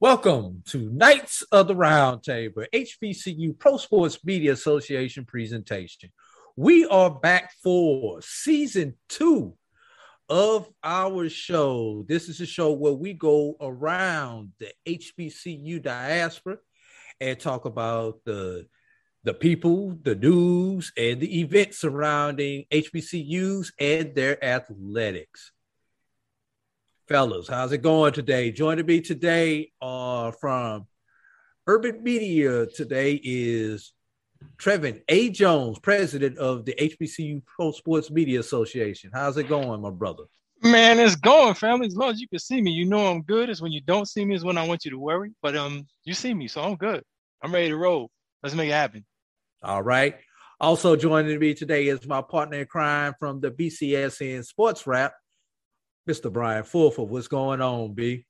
Welcome to Knights of the Roundtable, HBCU Pro Sports Media Association presentation. We are back for season two of our show. This is a show where we go around the HBCU diaspora and talk about the people, the news, and the events surrounding HBCUs and their athletics. Fellas, how's it going today? Joining me today from Urban Media today is Trevin A. Jones, president of the HBCU Pro Sports Media Association. How's it going, my brother? Man, it's going, family. As long as you can see me, you know I'm good. It's when you don't see me is when I want you to worry. But you see me, so I'm good. I'm ready to roll. Let's make it happen. All right. Also joining me today is my partner in crime from the BCSN Sports Wrap, Mr. Brian Fulford. What's going on, B?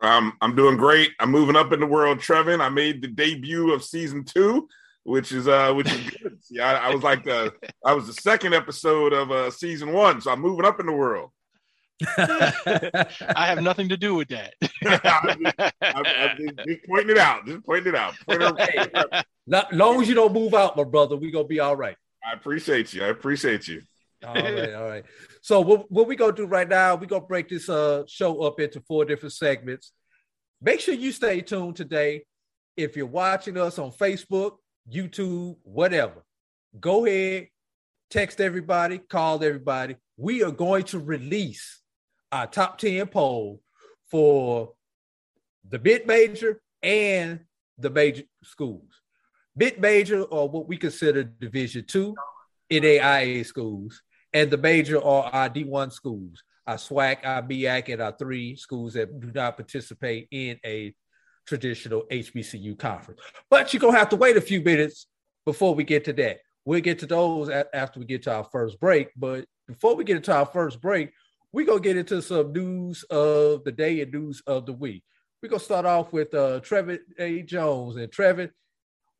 I'm doing great. I'm moving up in the world, Trevin. I made the debut of season two, which is good. See, I was like I was the second episode of season one, so I'm moving up in the world. I have nothing to do with that. I'm just pointing it out. Just pointing it out. As long as you don't move out, my brother, we're gonna be all right. I appreciate you. All right. So what we're going to do right now, we're going to break this show up into four different segments. Make sure you stay tuned today. If you're watching us on Facebook, YouTube, whatever, go ahead, text everybody, call everybody. We are going to release our top 10 poll for the mid-major and the major schools. Mid-major are what we consider Division II NAIA schools. And the major are our D1 schools, our SWAC, our MEAC, and our three schools that do not participate in a traditional HBCU conference. But you're going to have to wait a few minutes before we get to that. We'll get to those after we get to our first break. But before we get into our first break, we're going to get into some news of the day and news of the week. We're going to start off with Trevin A. Jones. And Trevin,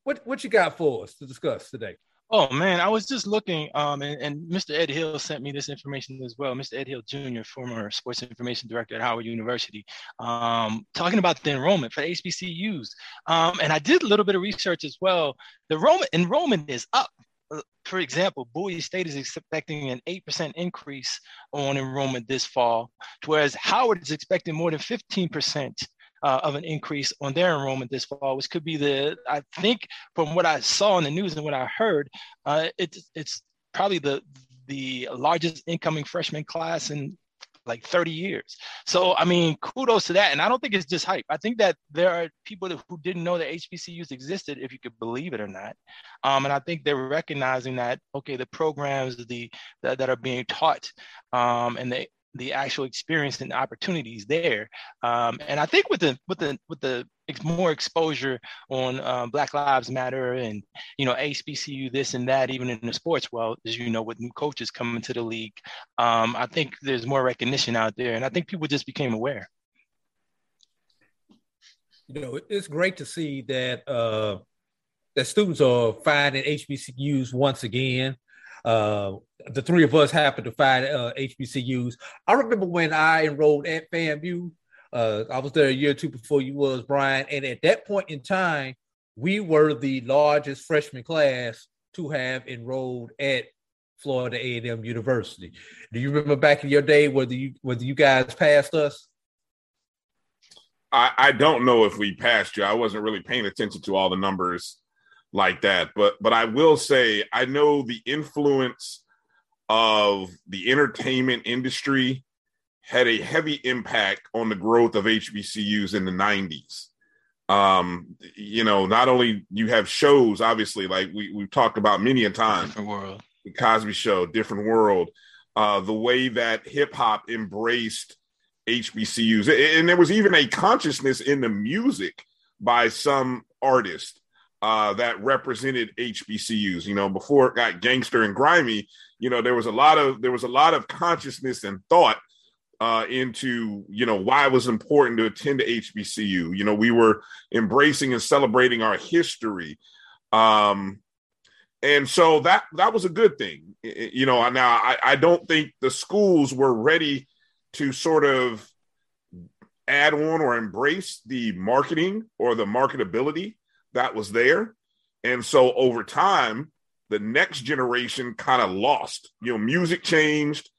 what you got for us to discuss today? Oh, man, I was just looking, and Mr. Ed Hill sent me this information as well. Mr. Ed Hill, Jr., former sports information director at Howard University, talking about the enrollment for HBCUs. And I did a little bit of research as well. The enrollment is up. For example, Bowie State is expecting an 8% increase on enrollment this fall, whereas Howard is expecting more than 15%. Of an increase on their enrollment this fall, which could be I think from what I saw in the news and what I heard, it's probably the largest incoming freshman class in like 30 years. So, I mean, kudos to that. And I don't think it's just hype. I think that there are people who didn't know that HBCUs existed, if you could believe it or not. And I think they're recognizing that, okay, the programs that are being taught and the actual experience and opportunities there. And I think with the more exposure on Black Lives Matter and, HBCU, this and that, even in the sports world, as you know, with new coaches coming to the league, I think there's more recognition out there. And I think people just became aware. It's great to see that that students are finding HBCUs once again. The three of us happened to find HBCUs. I remember when I enrolled at FAMU. I was there a year or two before you was, Brian. And at that point in time, we were the largest freshman class to have enrolled at Florida A&M University. Do you remember back in your day whether you guys passed us? I don't know if we passed you. I wasn't really paying attention to all the numbers like that. But I will say, I know the influence of the entertainment industry had a heavy impact on the growth of HBCUs in the 90s. Not only you have shows, obviously, like we've talked about many a time, The Cosby Show, Different World, the way that hip hop embraced HBCUs. And there was even a consciousness in the music by some artists that represented HBCUs. Before it got gangster and grimy, there was a lot of consciousness and thought into, why it was important to attend to HBCU. We were embracing and celebrating our history. And so that was a good thing. Now I don't think the schools were ready to sort of add on or embrace the marketing or the marketability that was there. And so over time, the next generation kind of lost, music changed,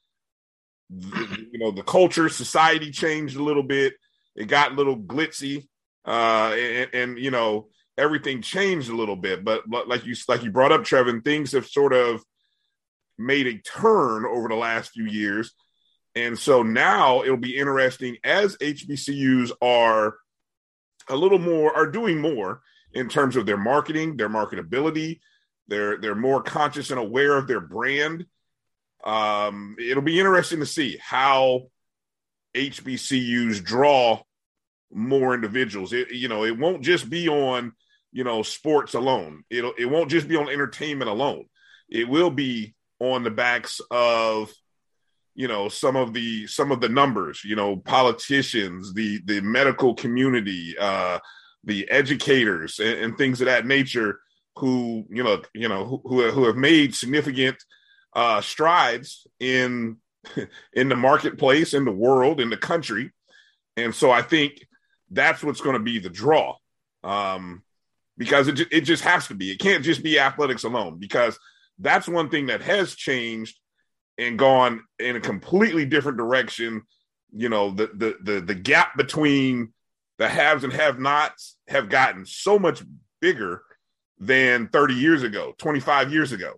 the culture, society changed a little bit. It got a little glitzy, and everything changed a little bit. But like you brought up, Trevin, things have sort of made a turn over the last few years. And so now it'll be interesting as HBCUs are doing more in terms of their marketing, their marketability. They're more conscious and aware of their brand. It'll be interesting to see how HBCUs draw more individuals. It won't just be on, sports alone. It won't just be on entertainment alone. It will be on the backs of some of the numbers, politicians, the medical community, the educators and things of that nature who have made significant strides in the marketplace, in the world, in the country. And so I think that's what's going to be the draw, because it just has to be. It can't just be athletics alone, because that's one thing that has changed and gone in a completely different direction. The gap between the haves and have-nots have gotten so much bigger than 30 years ago, 25 years ago.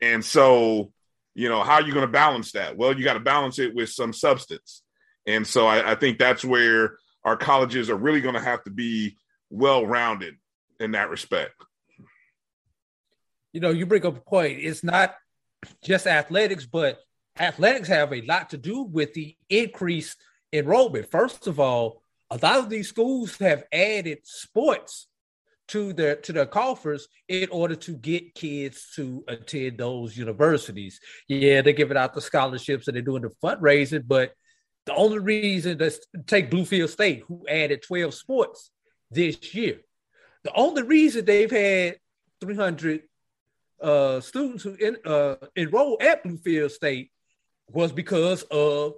And so, how are you going to balance that? Well, you got to balance it with some substance. And so I think that's where our colleges are really going to have to be well-rounded in that respect. You bring up a point. It's not just athletics, but athletics have a lot to do with the increased enrollment. First of all, a lot of these schools have added sports to their coffers in order to get kids to attend those universities. Yeah, they're giving out the scholarships and they're doing the fundraising, but the only reason, let's take Bluefield State, who added 12 sports this year. The only reason they've had 300 students who enrolled at Bluefield State was because of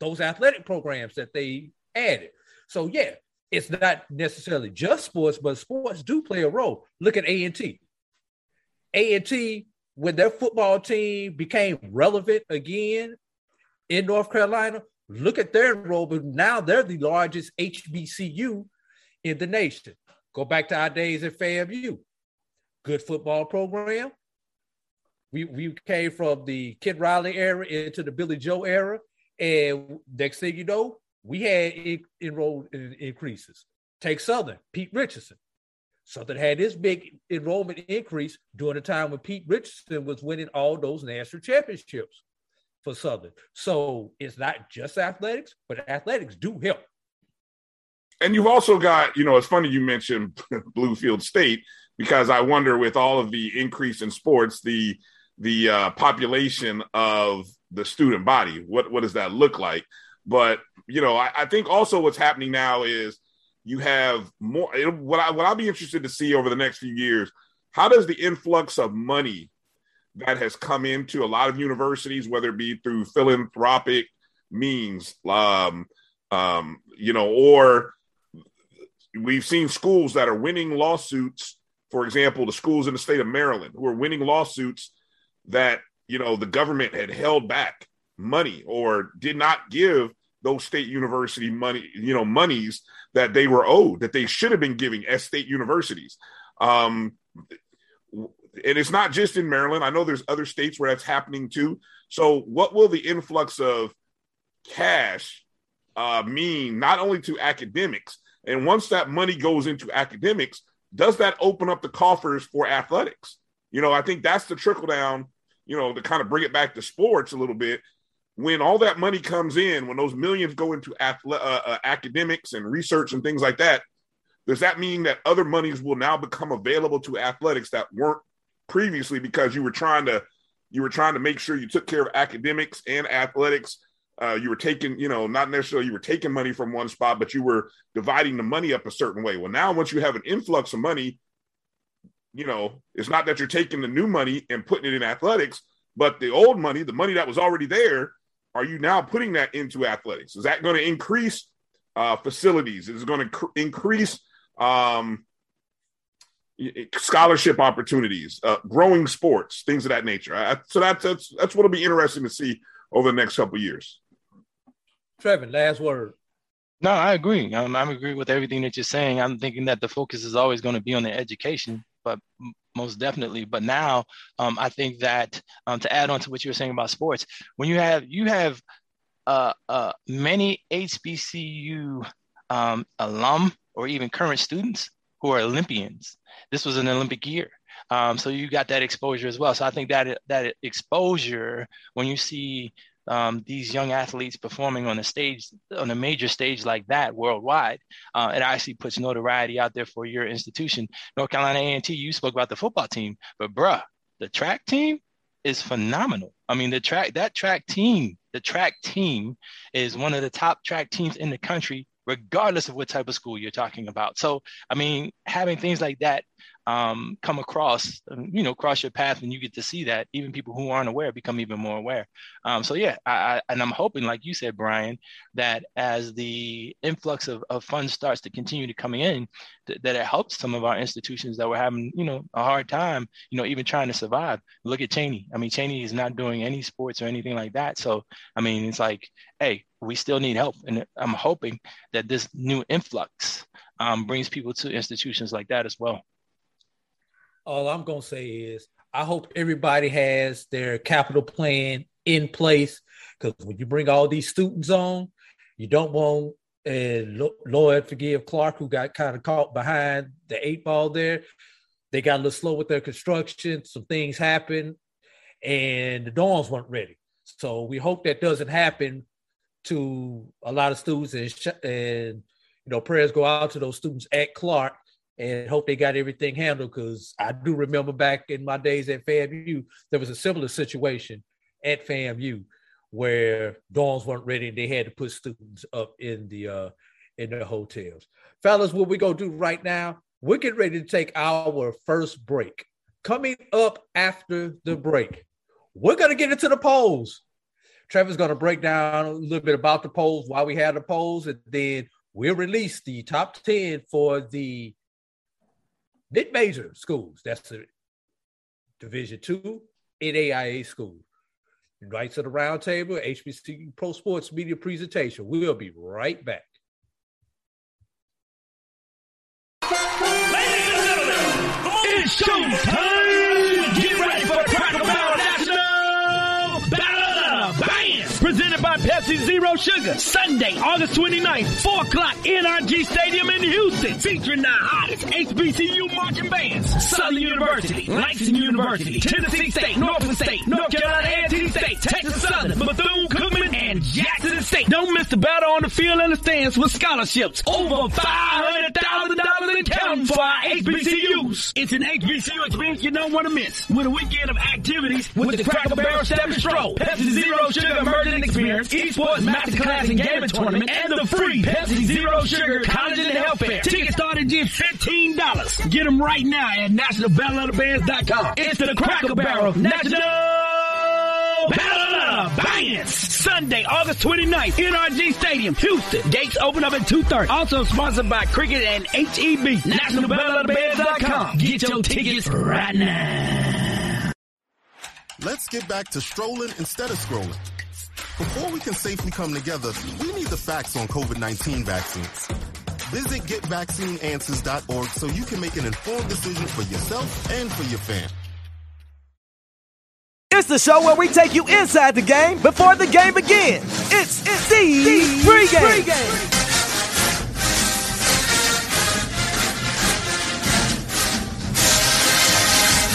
those athletic programs that they added. So, yeah, it's not necessarily just sports, but sports do play a role. Look at A&T. A&T, when their football team became relevant again in North Carolina, look at their enrollment. Now they're the largest HBCU in the nation. Go back to our days at FAMU. Good football program. We came from the Kid Riley era into the Billy Joe era, and next thing you know, we had enrolled increases. Take Southern, Pete Richardson. Southern had this big enrollment increase during the time when Pete Richardson was winning all those national championships. for Southern. So it's not just athletics, but athletics do help. And you've also got, you know, it's funny you mentioned Bluefield State, because I wonder with all of the increase in sports, the population of the student body, what does that look like? But, you know, I think also what's happening now is you have more, what I'll be interested to see over the next few years, how does the influx of money that has come into a lot of universities, whether it be through philanthropic means, or we've seen schools that are winning lawsuits, for example, the schools in the state of Maryland who are winning lawsuits that, you know, the government had held back money or did not give those state university money, you know, monies that they were owed, that they should have been giving as state universities. And it's not just in Maryland. I know there's other states where that's happening too. So what will the influx of cash mean not only to academics? And once that money goes into academics, does that open up the coffers for athletics? You know, I think that's the trickle down, you know, to kind of bring it back to sports a little bit. When all that money comes in, when those millions go into academics and research and things like that, does that mean that other monies will now become available to athletics that weren't previously, because you were trying to make sure you took care of academics and athletics? You were taking, you know, not necessarily you were taking money from one spot, but you were dividing the money up a certain way. Well, now once you have an influx of money, you know, it's not that you're taking the new money and putting it in athletics, but the old money, the money that was already there, are you now putting that into athletics? Is that going to increase facilities? Is it going to increase scholarship opportunities, growing sports, things of that nature? So that's what'll be interesting to see over the next couple of years. Trevin, last word. No, I agree. I agree with everything that you're saying. I'm thinking that the focus is always going to be on the education, but most definitely. But now I think that to add on to what you were saying about sports, when you have many HBCU alum or even current students who are Olympians, this was an Olympic year. So you got that exposure as well. So I think that exposure, when you see these young athletes performing on a stage, on a major stage like that worldwide, it actually puts notoriety out there for your institution. North Carolina A&T, you spoke about the football team, but bruh, the track team is phenomenal. I mean, the track team is one of the top track teams in the country, regardless of what type of school you're talking about. So, I mean, having things like that come across, you know, cross your path, and you get to see that even people who aren't aware become even more aware. And I'm hoping, like you said, Brian, that as the influx of funds starts to continue to come in, that it helps some of our institutions that were having, you know, a hard time, you know, even trying to survive. Look at Cheney. I mean, Cheney is not doing any sports or anything like that. So, I mean, it's like, hey, we still need help. And I'm hoping that this new influx brings people to institutions like that as well. All I'm going to say is I hope everybody has their capital plan in place, because when you bring all these students on, you don't want, and Lord forgive Clark, who got kind of caught behind the eight ball there. They got a little slow with their construction. Some things happened and the dorms weren't ready. So we hope that doesn't happen to a lot of students, and you know, prayers go out to those students at Clark, and hope they got everything handled, because I do remember back in my days at FAMU, there was a similar situation at FAMU where dorms weren't ready and they had to put students up in the hotels. Fellas, what we're going to do right now, we're getting ready to take our first break. Coming up after the break, we're going to get into the polls. Trevor's going to break down a little bit about the polls, why we had the polls, and then we'll release the top 10 for the mid-major schools. That's the Division II NAIA school. Right to the round table, HBCU Pro Sports Media presentation. We'll be right back. Ladies and gentlemen, it's showtime! Get ready for Cracker Barrel National Battle of the Bands! presented by Pepsi Zero Sugar. Sunday, August 29th, 4 o'clock, NRG Stadium in Houston. Featuring the hottest HBCU marching bands. Southern University, Langston University, Tennessee State, Norfolk State, North Carolina A&T State, Texas Southern, Bethune-Cookman, and Jackson State. Don't miss the battle on the field and the stands with scholarships. Over $500,000 in counting for our HBCUs. It's an HBCU experience you don't want to miss. With a weekend of activities with the Cracker Barrel Step and Stroll, Pepsi Zero Sugar Emerging Experience, Esports Masterclass and Gaming Tournament, and the free Pepsi Zero Sugar College and Health Fair. Tickets start at just $15. Get them right now at nationalbattleofthebands.com. It's the Cracker Barrel National Battle of the Bands. Sunday, August 29th, NRG Stadium, Houston. Gates open up at 2:30. Also sponsored by Cricket and HEB. nationalbattleofthebands.com. Get your tickets right now. Let's get back to strolling instead of scrolling. Before we can safely come together, we need the facts on COVID-19 vaccines. Visit GetVaccineAnswers.org so you can make an informed decision for yourself and for your fam. It's the show where we take you inside the game before the game begins. It's the pregame.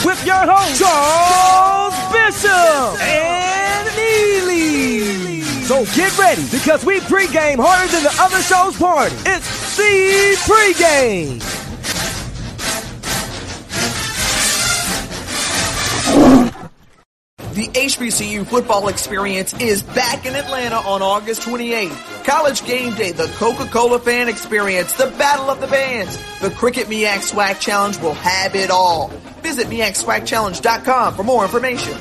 With your host, Charles Bishop and Neely. So get ready, because we pregame harder than the other show's party. It's the pregame. The HBCU football experience is back in Atlanta on August 28th. College Game Day, the Coca-Cola fan experience, the Battle of the Bands, the Cricket MEAC SWAC Challenge will have it all. Visit MEACSWACChallenge.com for more information.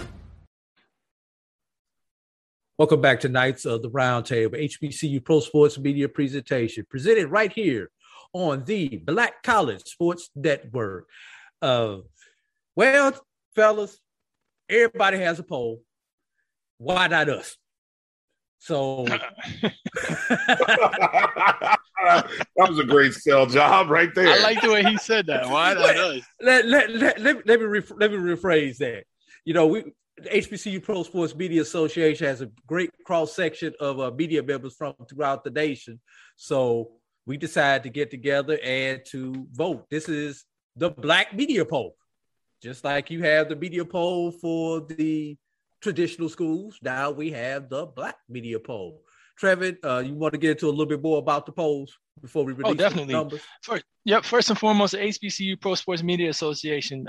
Welcome back to tonight's The Roundtable, HBCU Pro Sports Media presentation, presented right here on the Black College Sports Network. Well, fellas, everybody has a poll. Why not us? So that was a great sell job right there. I like the way he said that. Why not us? Let me rephrase that. You know, the HBCU Pro Sports Media Association has a great cross-section of media members from throughout the nation. So we decided to get together and to vote. This is the Black Media Poll. Just like you have the media poll for the traditional schools, now we have the Black Media Poll. Trevin, you want to get into a little bit more about the polls before we release the numbers? First and foremost, the HBCU Pro Sports Media Association.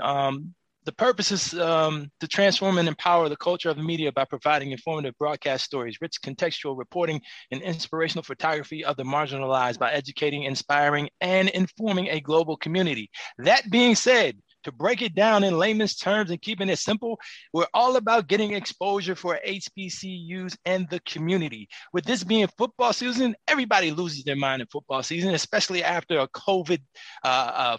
The purpose is to transform and empower the culture of the media by providing informative broadcast stories, rich contextual reporting, and inspirational photography of the marginalized by educating, inspiring, and informing a global community. That being said, to break it down in layman's terms and keeping it simple, we're all about getting exposure for HBCUs and the community. With this being football season, everybody loses their mind in football season, especially after a COVID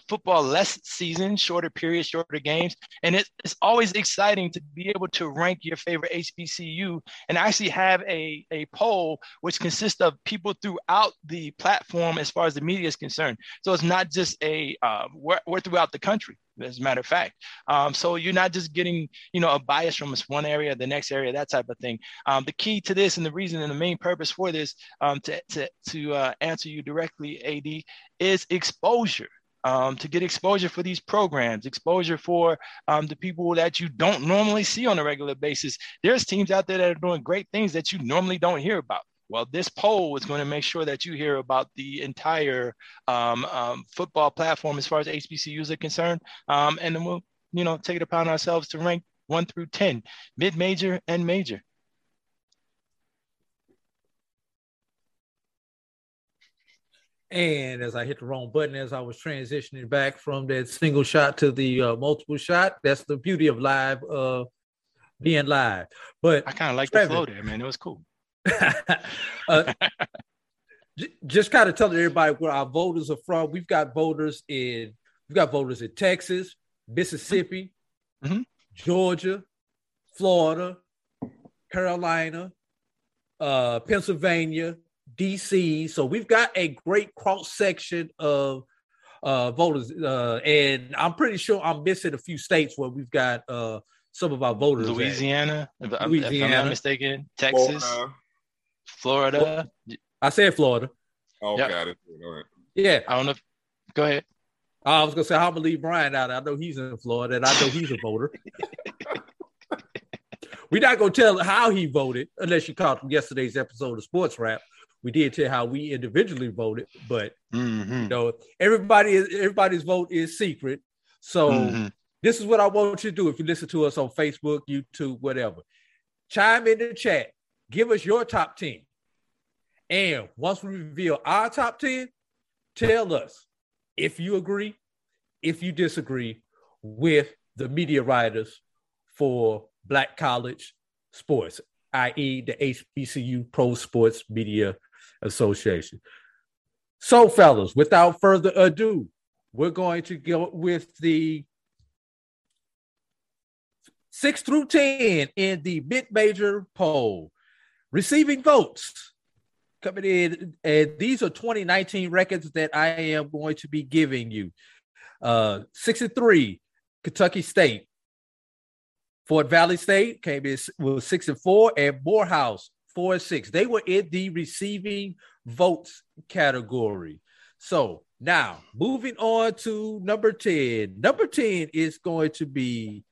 football-less season, shorter periods, shorter games. And it's always exciting to be able to rank your favorite HBCU and actually have a poll which consists of people throughout the platform as far as the media is concerned. So it's not just we're throughout the country, as a matter of fact. So you're not just getting, a bias from one area, the next area, that type of thing. The key to this and the reason and the main purpose for this, to answer you directly, AD, is exposure. To get exposure for these programs, exposure for the people that you don't normally see on a regular basis. There's teams out there that are doing great things that you normally don't hear about. Well, this poll is going to make sure that you hear about the entire football platform as far as HBCUs are concerned. And then we'll, take it upon ourselves to rank 1 through 10, mid-major and major. And as I hit the wrong button, as I was transitioning back from that single shot to the multiple shot, that's the beauty of live, being live. But I kind of like the flow there, man. It was cool. Just kind of telling everybody where our voters are from. We've got voters in Texas, Mississippi, Georgia, Florida, Carolina, Pennsylvania, DC. So we've got a great cross section of voters, and I'm pretty sure I'm missing a few states where we've got some of our voters. Louisiana, if I'm not mistaken, Texas. Florida. I said Florida. Oh, yep. Got it. All right. Yeah. I don't know. Go ahead. I was going to say, I'm going to leave Brian out. I know he's in Florida, and I know he's a voter. We're not going to tell how he voted, unless you caught from yesterday's episode of Sports Wrap. We did tell how we individually voted, but you know, everybody's vote is secret. So this is what I want you to do if you listen to us on Facebook, YouTube, whatever. Chime in the chat. Give us your top 10. And once we reveal our top 10, tell us if you agree, if you disagree with the media writers for Black college sports, i.e. the HBCU Pro Sports Media Association. So, fellas, without further ado, we're going to go with the 6 through 10 in the mid-major poll. Receiving votes coming in, and these are 2019 records that I am going to be giving you. 6-3, Kentucky State. Fort Valley State came in with 6-4, and Morehouse 4-6. They were in the receiving votes category. So now moving on to number 10. Number 10 is going to be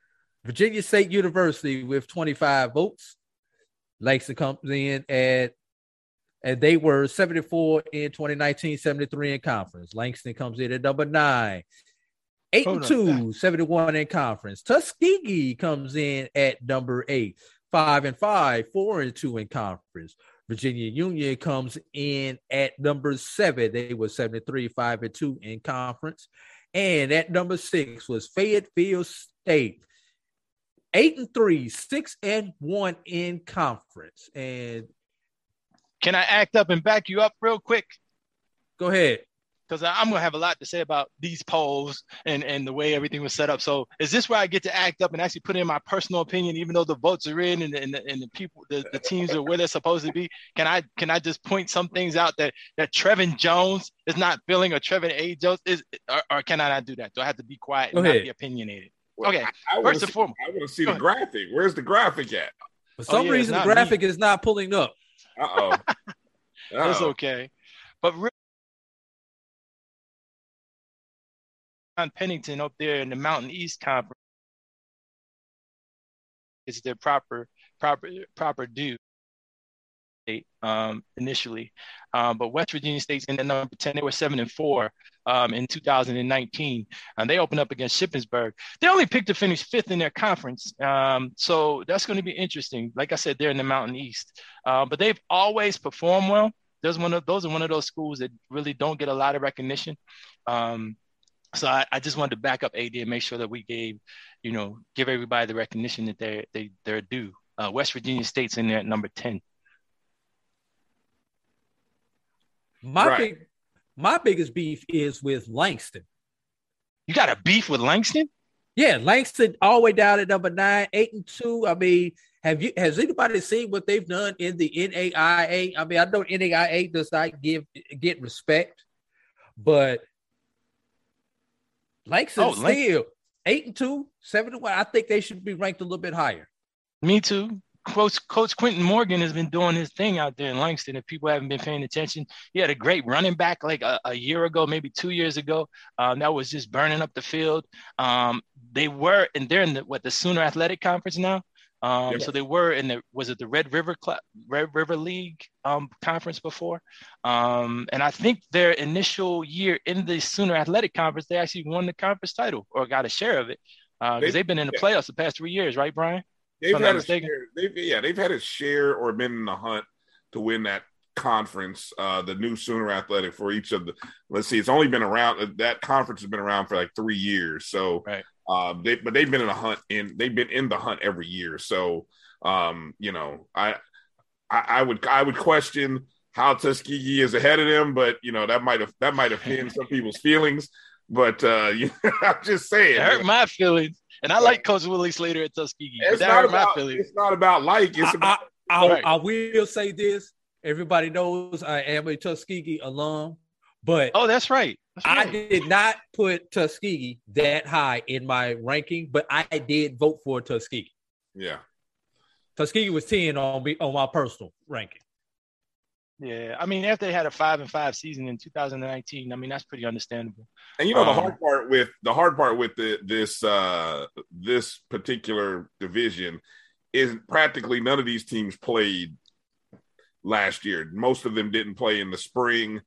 Virginia State University with 25 votes. Langston comes in and they were 74 in 2019, 73 in conference. Langston comes in at number 9. 8-2, 71 in conference. Tuskegee comes in at number 8, 5-5, 4-2 in conference. Virginia Union comes in at number 7. They were 73, 5-2 in conference. And at number 6 was Fayetteville State, 8-3, 6-1 in conference. And can I act up and back you up real quick? Go ahead. Because I'm going to have a lot to say about these polls and the way everything was set up. So is this where I get to act up and actually put in my personal opinion, even though the votes are in and the people, the teams are where they're supposed to be? Can I just point some things out that Trevin Jones is not filling, or Trevin A. Jones is, or can I not do that? Do I have to be quiet and not be opinionated? Well, okay, first and foremost. I want to see the graphic. Where's the graphic at? For some reason, the graphic is not pulling up. Uh-oh. That's okay. But really, Pennington up there in the Mountain East Conference is their proper due initially, but West Virginia State's in the number 10. They were 7-4 in 2019, and they opened up against Shippensburg. They only picked to finish 5th in their conference, so that's going to be interesting. Like I said, they're in the Mountain East, but they've always performed well. Those are one of those schools that really don't get a lot of recognition. So I just wanted to back up AD and make sure that we give everybody the recognition that they're due. West Virginia State's in there at number 10. My biggest beef is with Langston. You got a beef with Langston? Yeah, Langston all the way down at number 9, 8-2. I mean, has anybody seen what they've done in the NAIA? I mean, I know NAIA does not get respect, but Langston still 8-2, 7-1. I think they should be ranked a little bit higher. Me too. Coach Quentin Morgan has been doing his thing out there in Langston. If people haven't been paying attention, he had a great running back like a year ago, maybe 2 years ago. That was just burning up the field. They're in the Sooner Athletic Conference now. So they were in the Red River League conference before. And I think their initial year in the Sooner Athletic Conference, they actually won the conference title or got a share of it. They've been in the playoffs the past 3 years, right, Brian? They've had a share or been in the hunt to win that conference, the new Sooner Athletic for each of the, let's see, it's only been around, that conference has been around for like 3 years. So, right. They've been in a hunt, and they've been in the hunt every year. So, I would question how Tuskegee is ahead of them, but that might offend some people's feelings. But I'm just saying, it hurt my feelings, and I like Coach Willie Slater at Tuskegee. It's not about like. I will say this: everybody knows I am a Tuskegee alum, but that's right. I did not put Tuskegee that high in my ranking, but I did vote for Tuskegee. Yeah. Tuskegee was 10 on my personal ranking. Yeah, I mean, after they had a 5-5 season in 2019, I mean, that's pretty understandable. And you know, the hard part with this particular division is practically none of these teams played last year. Most of them didn't play in the spring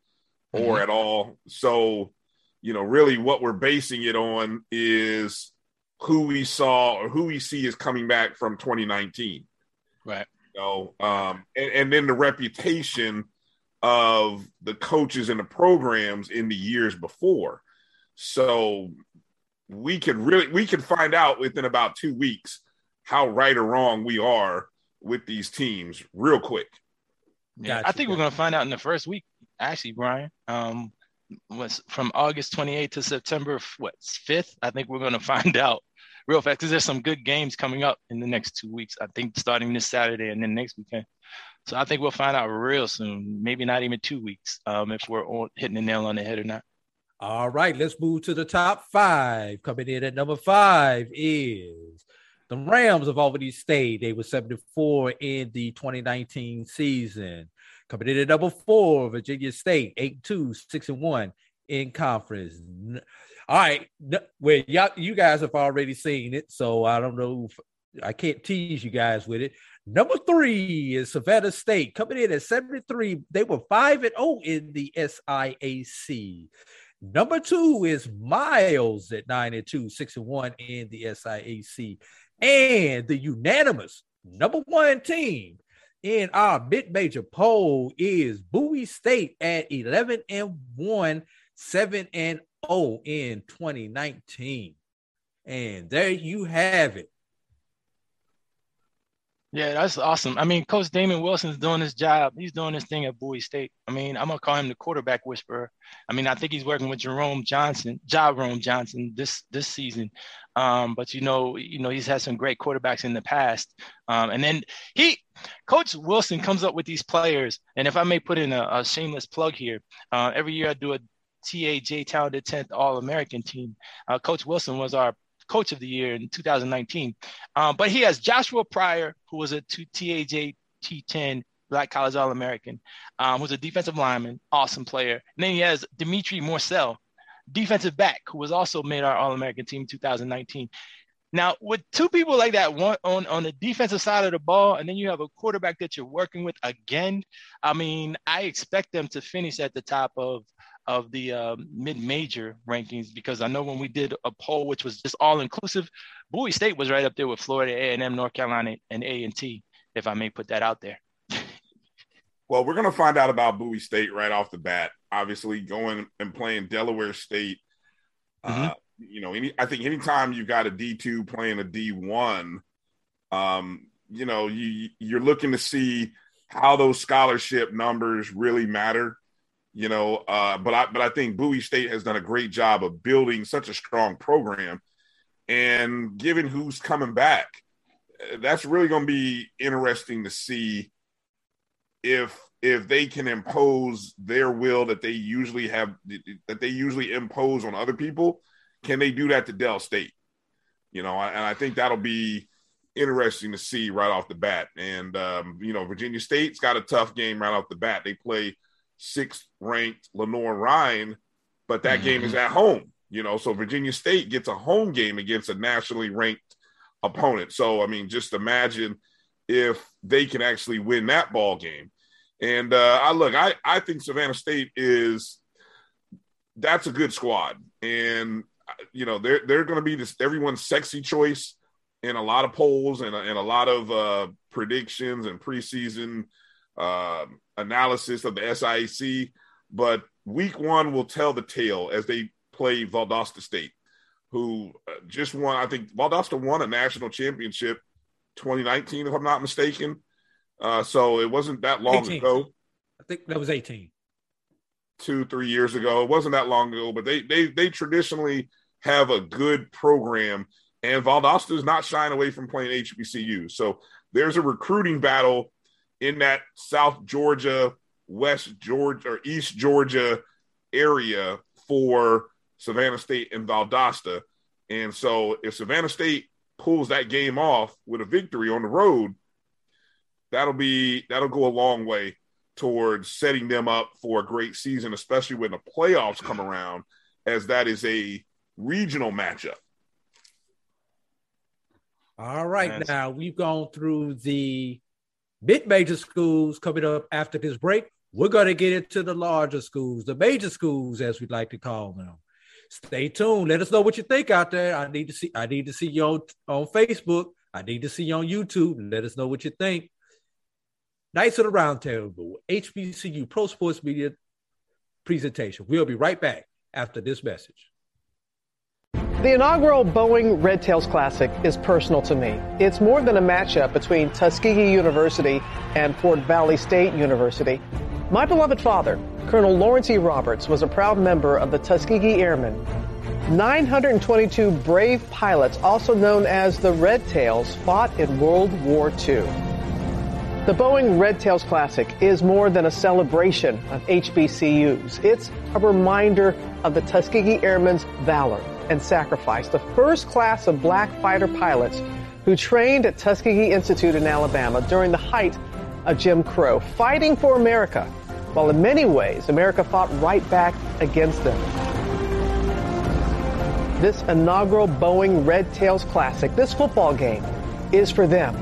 or at all. So, you know, really, what we're basing it on is who we saw or who we see is coming back from 2019. Right. So, and then the reputation of the coaches and the programs in the years before. So we could find out within about 2 weeks how right or wrong we are with these teams real quick. Yeah, I think we're going to find out in the first week, actually, Brian. Was from August 28th to September 5th. I think we're going to find out real fast because there's some good games coming up in the next 2 weeks. I think starting this Saturday and then next weekend. So I think we'll find out real soon, maybe not even 2 weeks, if we're hitting the nail on the head or not. All right, let's move to the top five. Coming in at number five is the Rams of Albany State. They were 7-4 in the 2019 season. Coming in at number four, Virginia State, 8-2, 6-1 in conference. All right, well, you guys have already seen it, so I don't know if I can't tease you guys with it. Number three is Savannah State, coming in at 7-3. They were 5-0 in the SIAC. Number two is Miles at 9-2, 6-1 in the SIAC. And the unanimous number one team in our mid-major poll is Bowie State at 11-1, 7-0 in 2019. And there you have it. Yeah, that's awesome. I mean, Coach Damon Wilson's doing his job. He's doing his thing at Bowie State. I mean, I'm going to call him the quarterback whisperer. I mean, I think he's working with Jerome Johnson this season. But, you know, he's had some great quarterbacks in the past. And then Coach Wilson comes up with these players. And if I may put in a shameless plug here, every year I do a TAJ Talented 10th All-American team. Coach Wilson was our coach of the year in 2019. But he has Joshua Pryor, who was a TAJ T10 Black College All-American, who's a defensive lineman, awesome player. And then he has Dimitri Morcell, defensive back, who was also made our All-American team in 2019. Now, with two people like that, one on the defensive side of the ball, and then you have a quarterback that you're working with again, I mean, I expect them to finish at the top of the mid-major rankings, because I know when we did a poll, which was just all-inclusive, Bowie State was right up there with Florida A&M, North Carolina, and A&T, if I may put that out there. Well, we're going to find out about Bowie State right off the bat. Obviously, going and playing Delaware State, you know, I think anytime you've got a D2 playing a D1, you know, you're looking to see how those scholarship numbers really matter. You know, but I think Bowie State has done a great job of building such a strong program, and given who's coming back, that's really going to be interesting to see if they can impose their will that they usually impose on other people. Can they do that to Del State? You know, and I think that'll be interesting to see right off the bat. And you know, Virginia State's got a tough game right off the bat. They play 6th-ranked Lenore Ryan, but that game is at home, you know, so Virginia State gets a home game against a nationally ranked opponent. So, I mean, just imagine if they can actually win that ball game. And I think Savannah State that's a good squad. And, you know, they're going to be everyone's sexy choice in a lot of polls and a lot of predictions and preseason analysis of the SIAC, but week one will tell the tale as they play Valdosta State, who just won. I think Valdosta won a national championship 2019, if I'm not mistaken. So it wasn't that long 18. Ago. I think that was 18. 2-3 years ago. It wasn't that long ago, but they traditionally have a good program, and Valdosta is not shying away from playing HBCU. So there's a recruiting battle in that South Georgia, West Georgia, or East Georgia area for Savannah State and Valdosta. And so if Savannah State pulls that game off with a victory on the road, that'll go a long way towards setting them up for a great season, especially when the playoffs come around, as that is a regional matchup. All right, now we've gone through the mid-major schools. Coming up after this break, we're going to get into the larger schools, the major schools, as we'd like to call them. Stay tuned. Let us know what you think out there. I need to see you on Facebook. I need to see you on YouTube. Let us know what you think. Knights of the Roundtable, HBCU Pro Sports Media presentation. We'll be right back after this message. The inaugural Boeing Red Tails Classic is personal to me. It's more than a matchup between Tuskegee University and Fort Valley State University. My beloved father, Colonel Lawrence E. Roberts, was a proud member of the Tuskegee Airmen. 922 brave pilots, also known as the Red Tails, fought in World War II. The Boeing Red Tails Classic is more than a celebration of HBCUs. It's a reminder of the Tuskegee Airmen's valor and sacrifice, the first class of black fighter pilots who trained at Tuskegee Institute in Alabama during the height of Jim Crow, fighting for America, while in many ways, America fought right back against them. This inaugural Boeing Red Tails Classic, this football game, is for them.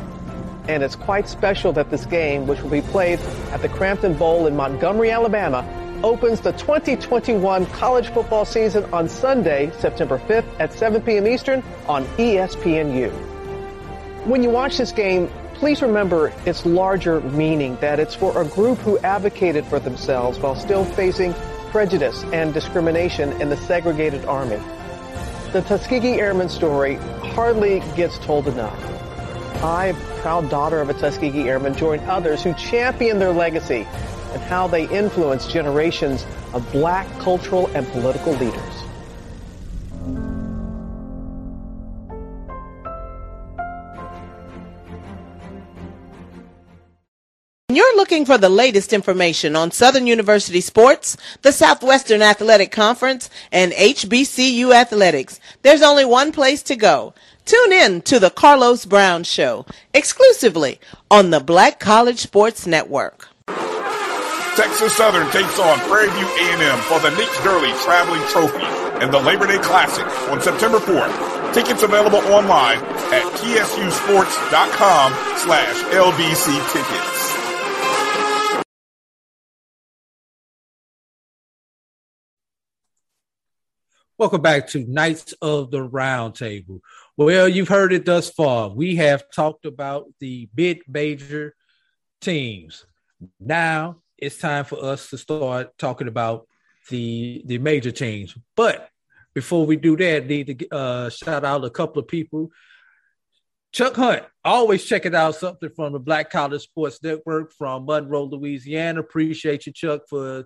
And it's quite special that this game, which will be played at the Crampton Bowl in Montgomery, Alabama, opens the 2021 college football season on Sunday, September 5th at 7 p.m. Eastern on ESPNU. When you watch this game, please remember its larger meaning, that it's for a group who advocated for themselves while still facing prejudice and discrimination in the segregated army. The Tuskegee Airmen story hardly gets told enough. I, proud daughter of a Tuskegee Airman, joined others who championed their legacy and how they influenced generations of black cultural and political leaders. When you're looking for the latest information on Southern University sports, the Southwestern Athletic Conference, and HBCU athletics, there's only one place to go. Tune in to The Carlos Brown Show, exclusively on the Black College Sports Network. Texas Southern takes on Prairie View A&M for the Nate Durley Traveling Trophy and the Labor Day Classic on September 4th. Tickets available online at tsusports.com/LBC tickets. Welcome back to Knights of the Roundtable. Well, you've heard it thus far. We have talked about the mid-major teams. Now, it's time for us to start talking about the major teams. But before we do that, need to shout out a couple of people. Chuck Hunt, always checking out something from the Black College Sports Network from Monroe, Louisiana. Appreciate you, Chuck, for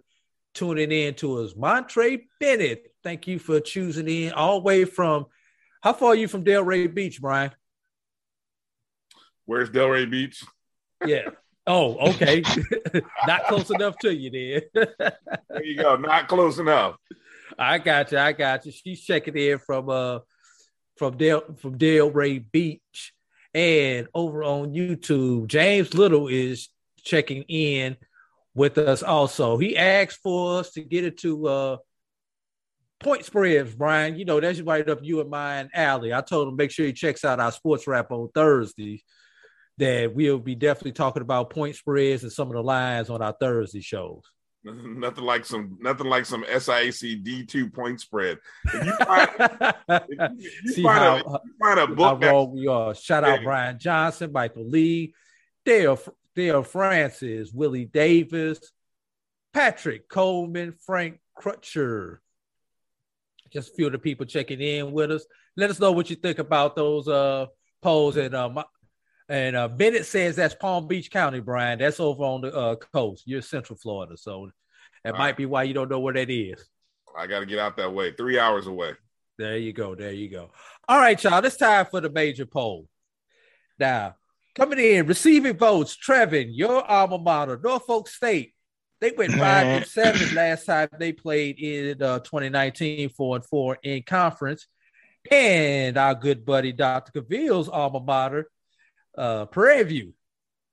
tuning in to us. Montre Bennett, thank you for choosing in all the way from – how far are you from Delray Beach, Brian? Where's Delray Beach? Yeah. Oh, okay. Not close enough to you then. There you go. Not close enough. I got you. She's checking in from Delray Beach. And over on YouTube, James Little is checking in with us also. He asked for us to get into point spreads, Brian. You know, that's right up you and mine alley. I told him make sure he checks out our sports wrap on Thursday. That we'll be definitely talking about point spreads and some of the lines on our Thursday shows. Nothing like some SIAC D2 point spread. If you find, if you find a book how wrong we are. Shout out Brian Johnson, Michael Lee, Dale Francis, Willie Davis, Patrick Coleman, Frank Crutcher. Just a few of the people checking in with us. Let us know what you think about those polls and Bennett says that's Palm Beach County, Brian. That's over on the coast. You're Central Florida, so that might be why you don't know where that is. I got to get out that way. 3 hours away. There you go. All right, y'all. It's time for the major poll. Now, coming in, receiving votes, Trevin, your alma mater, Norfolk State. They went 5-7 last time they played in 2019, 4-4 in conference. And our good buddy Dr. Cavill's alma mater, Prairie View,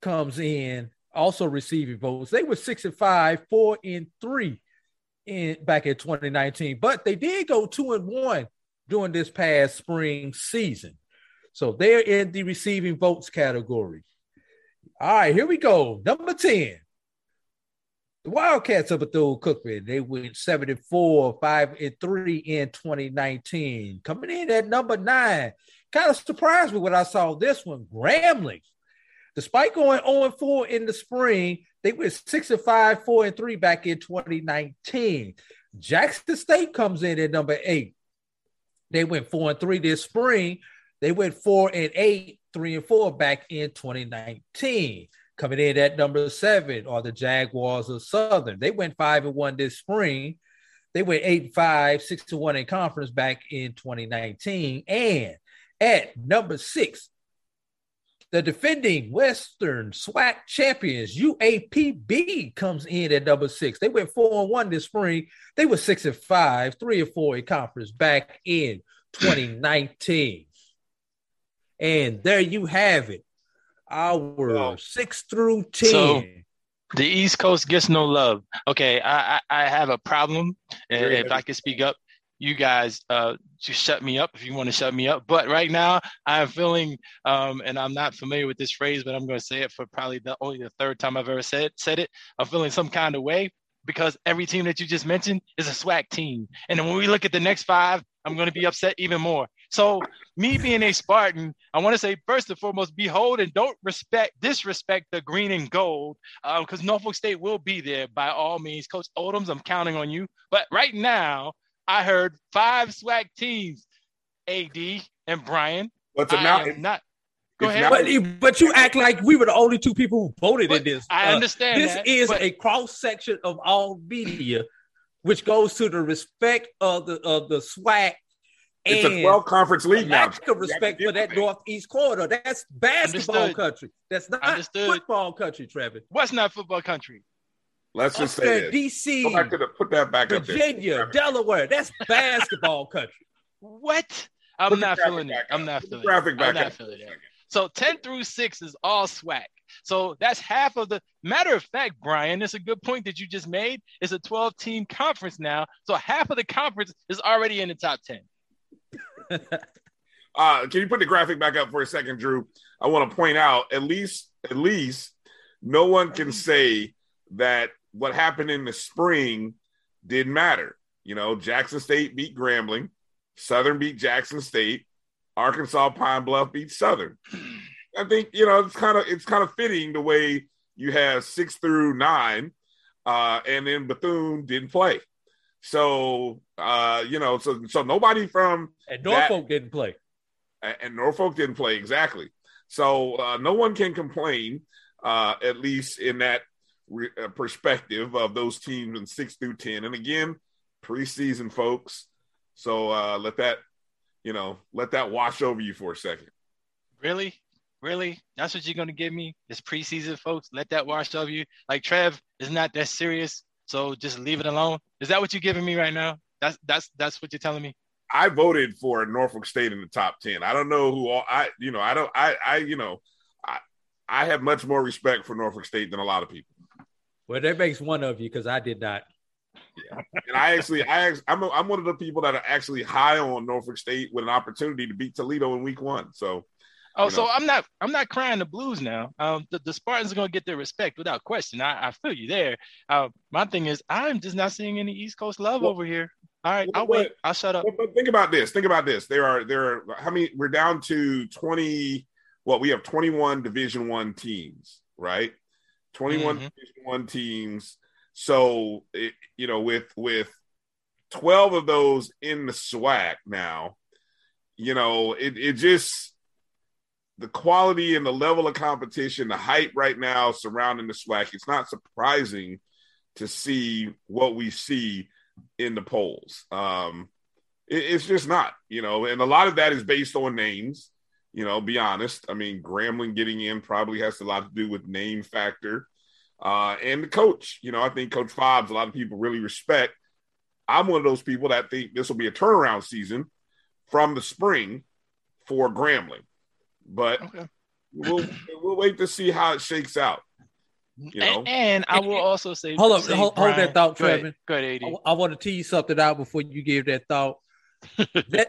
comes in also receiving votes. They were 6-5, 4-3 back in 2019, but they did go 2-1 during this past spring season. So they're in the receiving votes category. All right, here we go. Number 10, the Wildcats of Bethune-Cookman. They went 7-4, 5-3 in 2019. Coming in at number 9, kind of surprised me when I saw this one, Grambling. Despite going 0-4 in the spring, they went 6-5, 4-3 back in 2019. Jackson State comes in at number 8. They went 4-3 this spring. They went 4-8, 3-4 back in 2019. Coming in at number 7 are the Jaguars of Southern. They went 5-1 this spring. They went 8-5, 6-1 in conference back in 2019. And at number 6, the defending Western SWAC champions, UAPB, comes in at number 6. They went 4-1 this spring. They were 6-5, 3-4 in conference back in 2019. And there you have it, our 6 through 10. So the East Coast gets no love. Okay, I have a problem. If I could speak up, you guys just shut me up if you want to shut me up. But right now I'm feeling, and I'm not familiar with this phrase, but I'm going to say it for probably only the third time I've ever said it. I'm feeling some kind of way because every team that you just mentioned is a SWAC team. And then when we look at the next 5, I'm going to be upset even more. So me being a Spartan, I want to say first and foremost, behold and don't disrespect the green and gold, because Norfolk State will be there by all means. Coach Odoms, I'm counting on you. But right now, I heard 5 SWAC teams, AD and Brian. What's not? Go ahead. But you act like we were the only 2 people who voted in this. I understand. This is a cross section of all media, which goes to the respect of the SWAC. It's a 12 conference league now. Lack of respect for that Northeast corridor. That's basketball country. That's not football country, Trevin. What's not football country? Let's just say it. D.C., put that back up there. Virginia, Delaware. That's basketball country. What? I'm not feeling it. I'm not feeling it. I'm not feeling it. So 10 through 6 is all SWAC. So that's half of the – matter of fact, Brian, it's a good point that you just made. It's a 12-team conference now. So half of the conference is already in the top 10. Can you put the graphic back up for a second, Drew? I want to point out at least no one can say that what happened in the spring didn't matter. You know, Jackson State beat Grambling. Southern beat Jackson State. Arkansas Pine Bluff beat Southern. I think, you know, it's kind of fitting the way you have 6 through 9, and then Bethune didn't play. So, you know, so nobody from – And Norfolk didn't play. And Norfolk didn't play, exactly. So no one can complain, at least in that perspective of those teams in 6 through 10. And, again, preseason, folks. So let that wash over you for a second. Really? Really? That's what you're going to give me? It's preseason, folks. Let that wash over you. Like, Trev, it's not that serious. So just leave it alone. Is that what you're giving me right now? That's what you're telling me. I voted for Norfolk State in the top 10. I don't know who all I, you know, I don't, I, you know, I have much more respect for Norfolk State than a lot of people. Well, that makes one of you because I did not. Yeah. And I'm one of the people that are actually high on Norfolk State with an opportunity to beat Toledo in week 1. So. Oh, you know. So I'm not crying the blues now. The Spartans are going to get their respect without question. I feel you there. My thing is, I'm just not seeing any East Coast love over here. All right, I'll wait. I'll shut up. But think about this. There are how many? We're down to 20. Well, we have 21 Division I teams, right? 21 Division I teams. So it, you know, with 12 of those in the SWAC now, you know, it just. The quality and the level of competition, the hype right now surrounding the SWAC, it's not surprising to see what we see in the polls. It's just not, you know, and a lot of that is based on names, you know, be honest. I mean, Grambling getting in probably has a lot to do with name factor and the coach. You know, I think Coach Fobbs, a lot of people really respect. I'm one of those people that think this will be a turnaround season from the spring for Grambling. But okay. We'll wait to see how it shakes out. You know? And I will also say, hold that thought, Trevin. Go ahead, AD. I want to tease something out before you give that thought.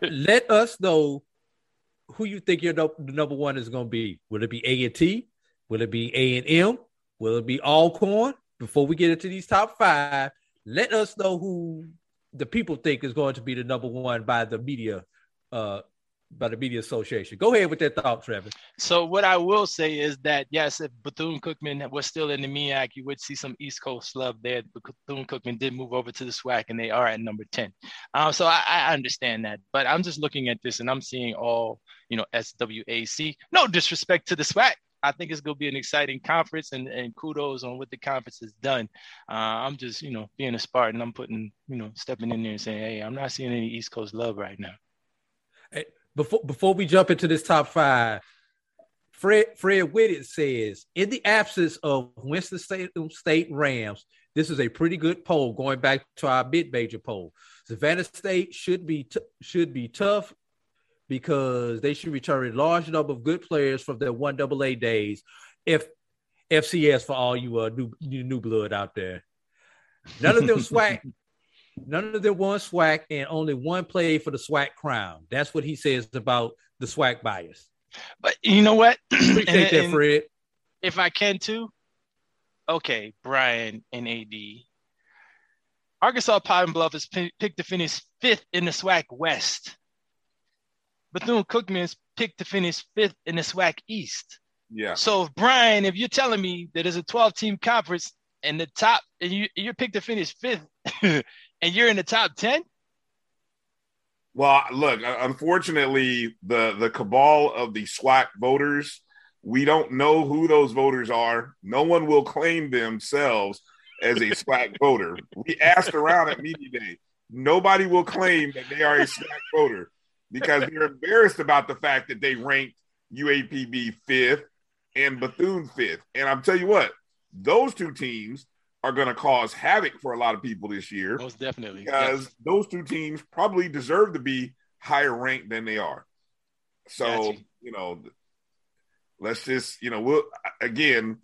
Let us know who you think your number one is going to be. Will it be A&T? Will it be A&M? Will it be Alcorn? Before we get into these top five, let us know who the people think is going to be the number one by the media. By the media association. Go ahead with that thought, Trevin. So what I will say is that, yes, if Bethune-Cookman was still in the MEAC, you would see some East Coast love there. Bethune-Cookman did move over to the SWAC, and they are at number 10. So I understand that. But I'm just looking at this, and I'm seeing all, SWAC. No disrespect to the SWAC. I think it's going to be an exciting conference, and kudos on what the conference has done. I'm just, being a Spartan. I'm putting, stepping in there and saying, hey, I'm not seeing any East Coast love right now. Before we jump into this top five, Fred Whitted says, in the absence of Winston-Salem State Rams, this is a pretty good poll going back to our mid-major poll. Savannah State should be tough because they should return a large number of good players from their 1AA days. FCS for all you new blood out there. None of them swag. None of them won SWAC, and only one played for the SWAC crown. That's what he says about the SWAC bias. But you know what? Appreciate that, Fred. If I can too. Okay, Brian and AD. Arkansas Pine Bluff is picked to finish fifth in the SWAC West. Bethune-Cookman is picked to finish fifth in the SWAC East. Yeah. So, Brian, if you're telling me that there's a 12-team conference and the top, and you're picked to finish fifth, and you're in the top 10? Well, look, unfortunately, the cabal of the SWAC voters, we don't know who those voters are. No one will claim themselves as a SWAC voter. We asked around at Media Day. Nobody will claim that they are a SWAC voter because they're embarrassed about the fact that they ranked UAPB fifth and Bethune fifth. And I'll tell you what, those two teams are going to cause havoc for a lot of people this year. Most definitely. Because those two teams probably deserve to be higher ranked than they are. So, let's just, we'll, again,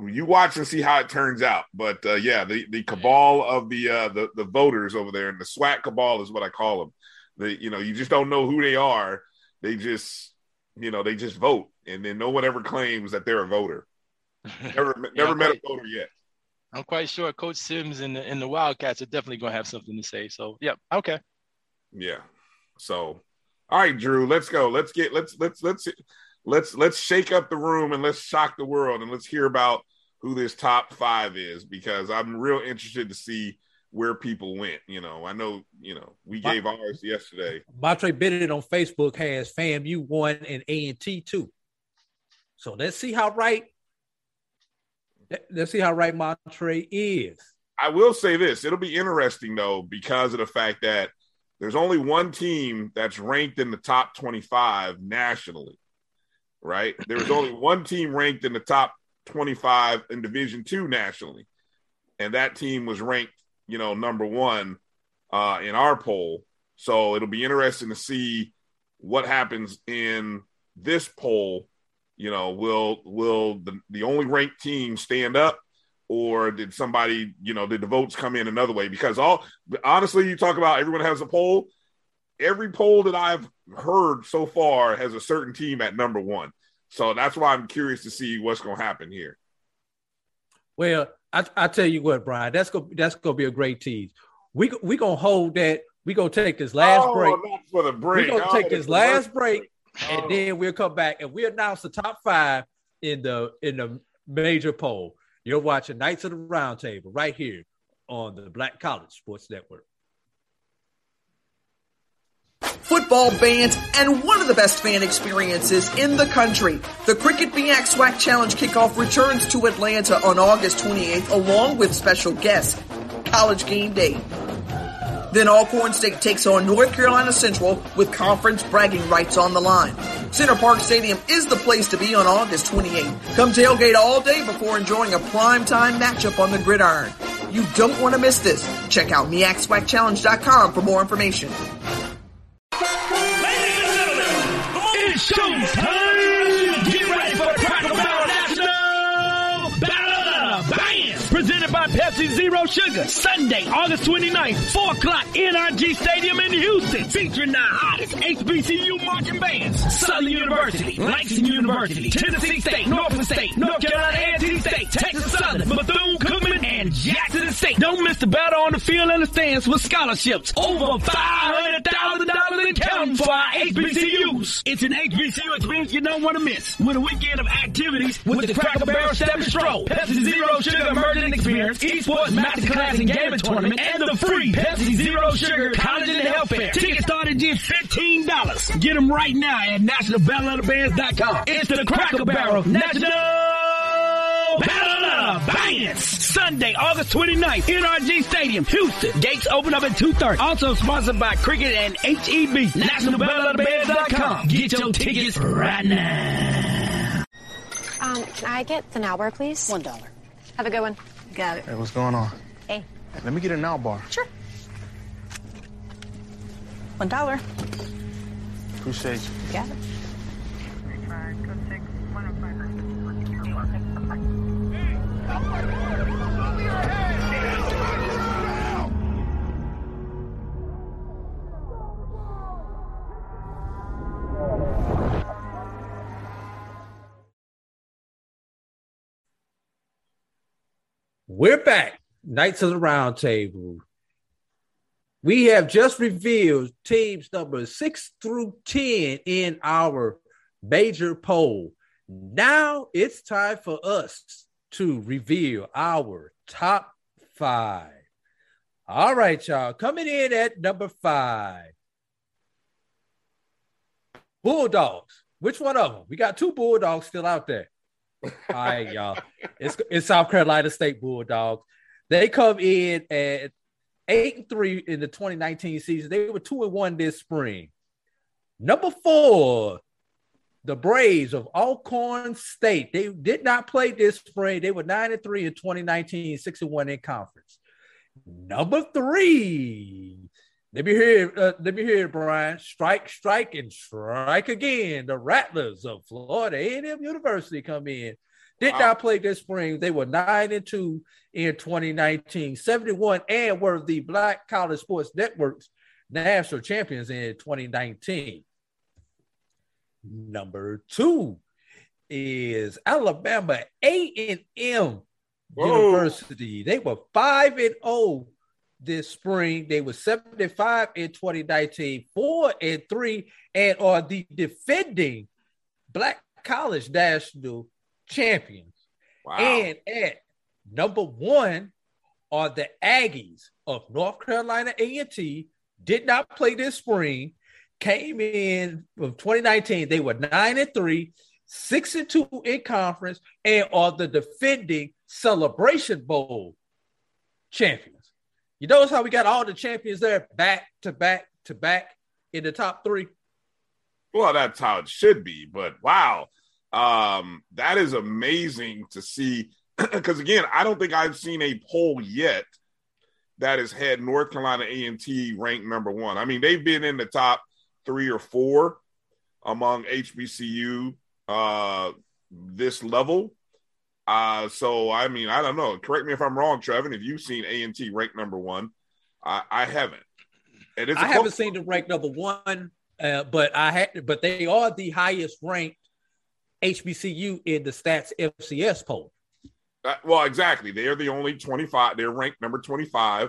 you watch and see how it turns out. But, the cabal of the voters over there, and the SWAT cabal is what I call them. You just don't know who they are. They just, they just vote. And then no one ever claims that they're a voter. Never met a voter yet. I'm quite sure Coach Sims and the Wildcats are definitely going to have something to say. So, yeah, okay. Yeah. So, all right, Drew, let's go. Let's shake up the room and let's shock the world and let's hear about who this top five is, because I'm real interested to see where people went. I know, we gave ours yesterday. Montre Bennett on Facebook has FAMU 1 and A&T 2. So, let's see how right. Let's see how right Montre is. I will say this. It'll be interesting, though, because of the fact that there's only one team that's ranked in the top 25 nationally, right? There was only one team ranked in the top 25 in Division II nationally, and that team was ranked, number one in our poll. So it'll be interesting to see what happens in this poll. Will the only ranked team stand up, or did somebody, did the votes come in another way? Because honestly, you talk about everyone has a poll. Every poll that I've heard so far has a certain team at number one. So that's why I'm curious to see what's going to happen here. Well, I tell you what, Brian, that's going to be a great tease. We going to hold that. We going to take this last break. Not for the break. We going to take this last break. And then we'll come back and we announce the top five in the major poll. You're watching Knights of the Roundtable right here on the Black College Sports Network. Football bands and one of the best fan experiences in the country. The Cricket MEAC SWAC Challenge Kickoff returns to Atlanta on August 28th along with special guests, College Game Day. Then Alcorn State takes on North Carolina Central with conference bragging rights on the line. Center Park Stadium is the place to be on August 28th. Come tailgate all day before enjoying a primetime matchup on the gridiron. You don't want to miss this. Check out MEACSWACChallenge.com for more information. Ladies and gentlemen, it's showtime! Get ready for the Crackle Barrel National Battle of presented by Pepsi Zero Sugar. Sunday, August 29th, 4 o'clock, NRG Stadium in Houston. Featuring the hottest HBCU marching bands. Southern University, Langston University, Tennessee State, Norfolk State, North Carolina A&T State, Texas Southern, Bethune-Cookman, and Jackson State. Don't miss the battle on the field and the stands for scholarships. Over $500,000 in counting for our HBCUs. It's an HBCU experience you don't want to miss. With a weekend of activities with the Cracker Barrel Step and Stroll, Pepsi Zero Sugar Emerging Experience, Esports Masterclass and Gaming Tournament, and the free Pepsi Zero Sugar College and Health Fair. Tickets start at just $15. Get them right now at NationalBattleOfTheBands.com. It's the Cracker Barrel National Battle of the Bands. Sunday, August 29th, NRG Stadium, Houston. Gates open up at 2:30. Also sponsored by Cricket and HEB. NationalBattleOfTheBands.com. Get your tickets right now. Can I get an Al bar, please? $1. Have a good one. Got it. Hey, what's going on? Hey. Let me get an Al bar. Sure. $1. Appreciate you. Got it. We're back. Knights of the Round Table. We have just revealed teams number 6 through 10 in our major poll. Now it's time for us to reveal our top 5. All right, y'all. Coming in at number 5. Bulldogs. Which one of them? We got 2 Bulldogs still out there. All right, y'all. It's South Carolina State Bulldogs. They come in at 8-3 in the 2019 season. They were 2-1 this spring. Number 4, the Braves of Alcorn State. They did not play this spring. They were 9-3 in 2019, 6-1 in conference. Number 3. Let me hear it, Brian. Strike, and strike again. The Rattlers of Florida A&M University come in. Did not play this spring. They were 9-2 in 2019, 71, and were the Black College Sports Network's national champions in 2019. Number 2 is Alabama A&M University. They were 5-0. This spring, they were 75 in 2019, 4-3, and are the defending Black College National Champions. Wow. And at number 1 are the Aggies of North Carolina A&T. Did not play this spring. Came in of 2019. They were 9-3, 6-2 in conference, and are the defending Celebration Bowl champions. You notice how we got all the champions there back to back in the top 3? Well, that's how it should be. But, wow, that is amazing to see. Because, again, I don't think I've seen a poll yet that has had North Carolina A&T ranked number 1. I mean, they've been in the top 3 or 4 among HBCU this level. So, I mean, I don't know. Correct me if I'm wrong, Trevin, if you've seen A&T ranked number 1. I haven't. And I haven't seen them ranked number 1, but they are the highest ranked HBCU in the Stats FCS poll. Well, exactly. They are the only 25. They're ranked number 25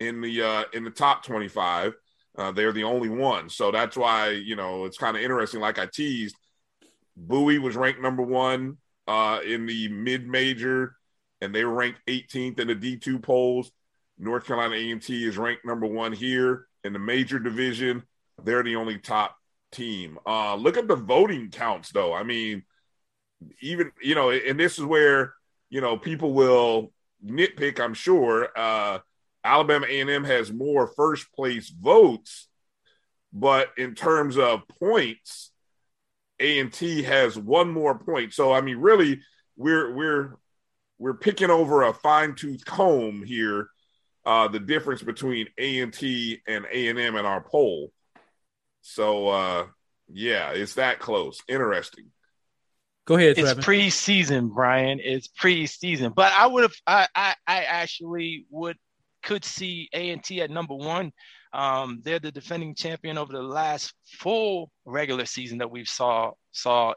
in the top 25. They're the only one. So that's why, you know, it's kind of interesting. Like I teased, Bowie was ranked number 1. In the mid-major, and they were ranked 18th in the D2 polls. North Carolina A&T is ranked number 1 here in the major division. They're the only top team. Look at the voting counts, though. I mean, even, you know, and this is where, you know, people will nitpick, I'm sure. Alabama A&M has more first-place votes, but in terms of points, A&T has 1 more point. So, I mean, really, we're picking over a fine-tooth comb here, the difference between A&T and A&M in our poll. So, yeah, it's that close. Interesting. Go ahead, Trevin. It's preseason, Brian. It's preseason. But I would have I actually could see A&T at number one. They're the defending champion over the last full regular season that we've saw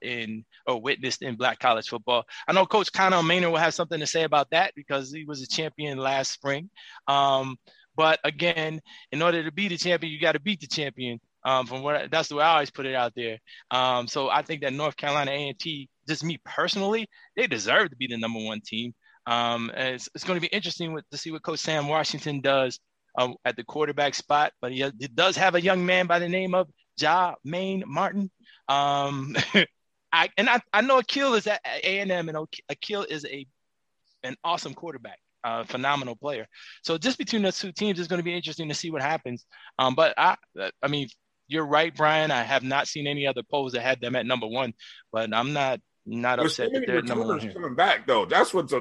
in or witnessed in black college football. I know Coach Connell Maynor will have something to say about that because he was a champion last spring. But again, in order to be the champion, you got to beat the champion. That's the way I always put it out there. So I think that North Carolina A&T, just me personally, they deserve to be the number one team. And it's going to be interesting to see what Coach Sam Washington does at the quarterback spot. But he does have a young man by the name of Jermaine Martin. I know Akil is at A&M, and Akil is an awesome quarterback, phenomenal player. So just between those two teams, it's going to be interesting to see what happens. But you're right, Brian. I have not seen any other polls that had them at number one, but I'm not upset that they're number one. Coming back though, that's what's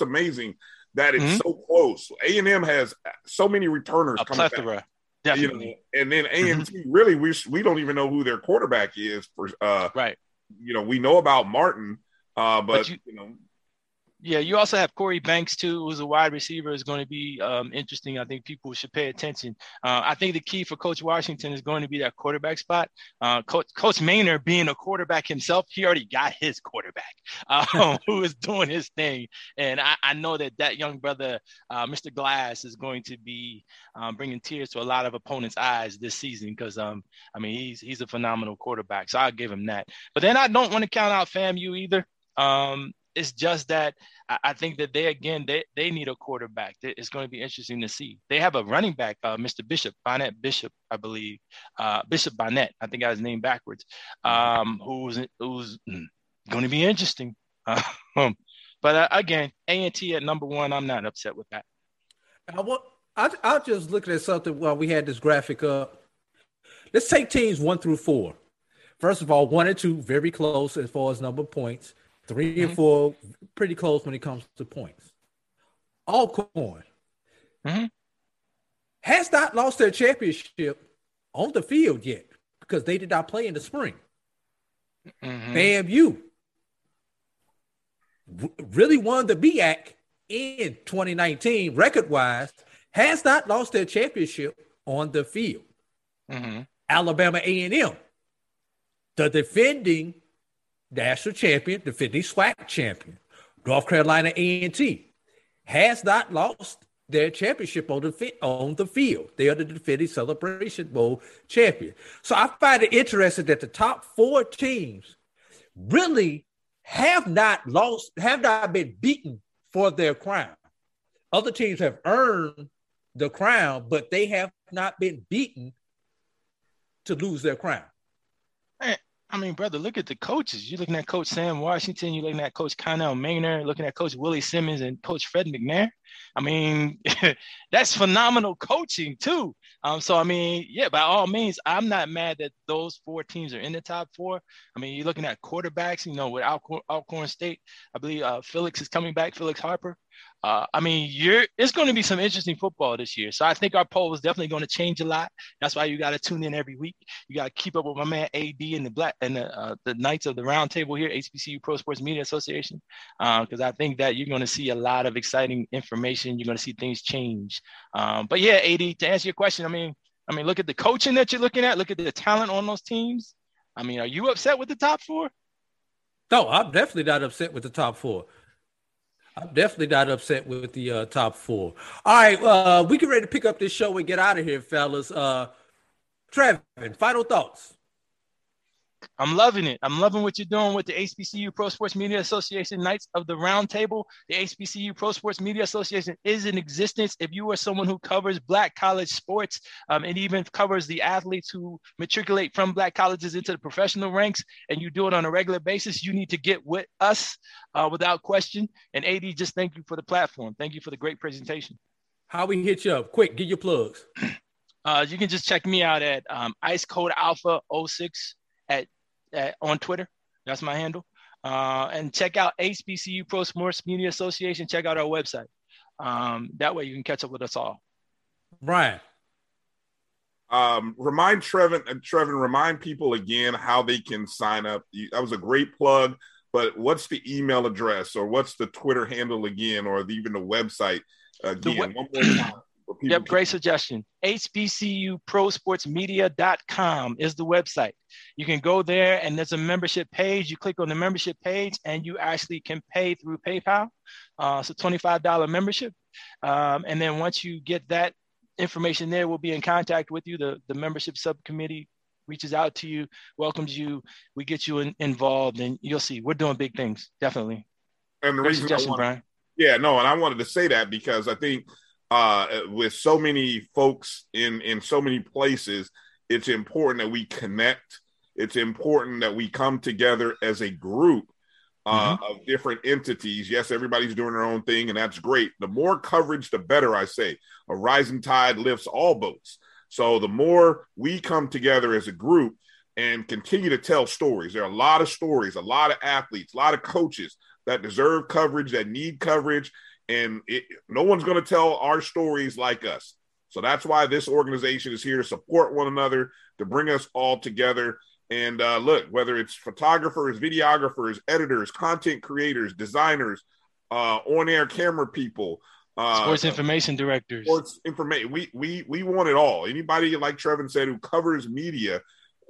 amazing, that it's so close. A&M has so many returners coming back. Definitely. And then A&T, really, we don't even know who their quarterback is. Right. You know, we know about Martin, but you know. Yeah, you also have Corey Banks, too, who's a wide receiver, is going to be interesting. I think people should pay attention. I think the key for Coach Washington is going to be that quarterback spot. Coach Maynor, being a quarterback himself, he already got his quarterback who is doing his thing. And I know that young brother, Mr. Glass, is going to be bringing tears to a lot of opponents' eyes this season because, he's a phenomenal quarterback. So I'll give him that. But then I don't want to count out FAMU either. It's just that I think that they need a quarterback. It's going to be interesting to see. They have a running back, Mr. Bishop, I believe. Bishop Bonnet, I think I was named backwards, who's going to be interesting. But again, A&T at number one, I'm not upset with that. I was just looking at something while we had this graphic up. Let's take teams 1 through 4. First of all, 1 and 2, very close as far as number of points. 3 and 4, pretty close when it comes to points. Alcorn has not lost their championship on the field yet because they did not play in the spring. FAMU really won the MEAC in 2019, record-wise, has not lost their championship on the field. Alabama A&M, the defending national champion, defending SWAC champion, North Carolina A&T, has not lost their championship on the field. They are the defending Celebration Bowl champion. So I find it interesting that the top 4 teams really have not been beaten for their crown. Other teams have earned the crown, but they have not been beaten to lose their crown. Brother, look at the coaches. You're looking at Coach Sam Washington. You're looking at Coach Connell Maynor, looking at Coach Willie Simmons and Coach Fred McNair. That's phenomenal coaching, too. By all means, I'm not mad that those 4 teams are in the top 4. You're looking at quarterbacks, with Alcorn State. I believe Felix is coming back, Felix Harper. It's going to be some interesting football this year. So I think our poll is definitely going to change a lot. That's why you got to tune in every week. You got to keep up with my man AD and the Knights of the Round Table here, HBCU Pro Sports Media Association, because I think that you're going to see a lot of exciting information. You're going to see things change. But yeah, AD, to answer your question, look at the coaching that you're looking at. Look at the talent on those teams. Are you upset with the top 4? No, I'm definitely not upset with the top 4. I'm definitely not upset with the top 4. All right, we get ready to pick up this show and get out of here, fellas. Trevin, final thoughts. I'm loving it. I'm loving what you're doing with the HBCU Pro Sports Media Association Knights of the Round Table. The HBCU Pro Sports Media Association is in existence. If you are someone who covers black college sports and even covers the athletes who matriculate from black colleges into the professional ranks, and you do it on a regular basis, you need to get with us without question. And AD, just thank you for the platform. Thank you for the great presentation. How we hit you up? Quick, get your plugs. You can just check me out at IceCodeAlpha06 on Twitter. That's my handle. And check out HBCU Pro Sports Media Association. Check out our website. That way you can catch up with us all. Brian. Remind Trevin people again how they can sign up. That was a great plug. but what's the email address, or what's the Twitter handle again, or even the website again? One more time. Yep, great suggestion. HBCUProSportsMedia.com is the website. You can go there and there's a membership page. You click on the membership page and you actually can pay through PayPal. It's a $25 membership. And then once you get that information there, we'll be in contact with you. The membership subcommittee reaches out to you, welcomes you. We get you involved and you'll see. We're doing big things, definitely. And the great reason suggestion, Brian. Yeah, no, and I wanted to say that because I think – with so many folks in so many places, it's important that we connect. It's important that we come together as a group of different entities. Yes, everybody's doing their own thing, and that's great. The more coverage, the better, I say. A rising tide lifts all boats. So the more we come together as a group and continue to tell stories, there are a lot of stories, a lot of athletes, a lot of coaches that deserve coverage, that need coverage. And no one's going to tell our stories like us. So that's why this organization is here to support one another, to bring us all together. And look, whether it's photographers, videographers, editors, content creators, designers, on-air camera people. Sports information directors. Sports information. We want it all. Anybody, like Trevin said, who covers media,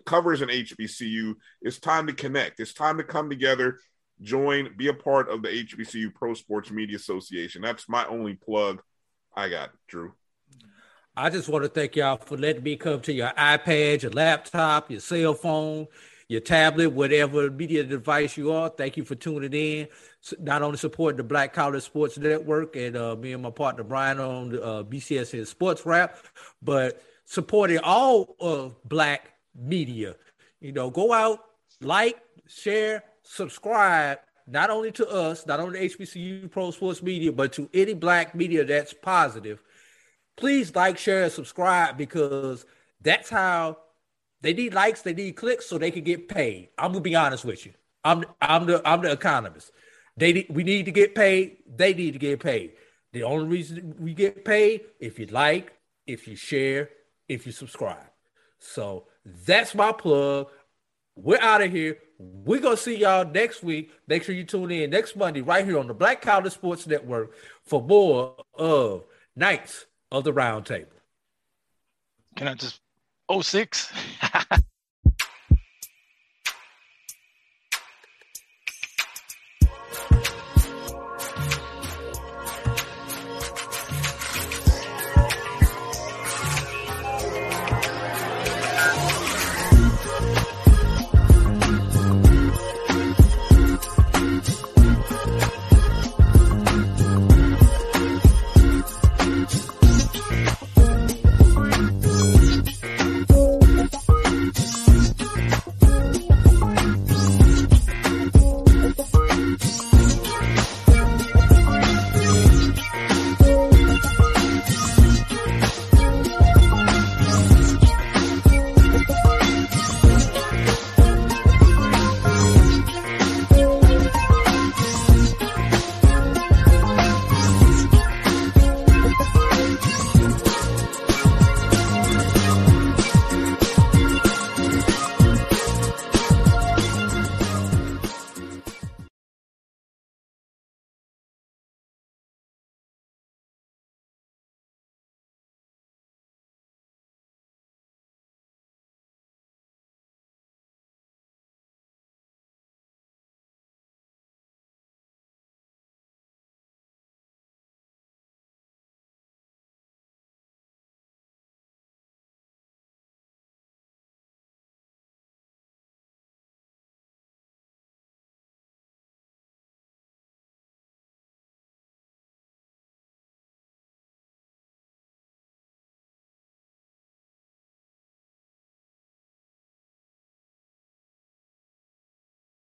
covers an HBCU, it's time to connect. It's time to come together. Join, be a part of the HBCU Pro Sports Media Association. That's my only plug I got, Drew. I just want to thank y'all for letting me come to your iPad, your laptop, your cell phone, your tablet, whatever media device you are. Thank you for tuning in. Not only supporting the Black College Sports Network and me and my partner Brian on the BCSN Sports Wrap, but supporting all of Black media. You know, go out, like, share, subscribe, not only to us, not only HBCU Pro Sports Media, but to any Black media that's positive. Please like, share, and subscribe, because that's how they need likes, they need clicks, so they can get paid. I'm gonna be honest with you. I'm the economist. We need to get paid. They need to get paid. The only reason we get paid if you like, if you share, if you subscribe. So that's my plug. We're out of here. We're going to see y'all next week. Make sure you tune in next Monday right here on the Black College Sports Network for more of Knights of the Round Table. Can I just – 06?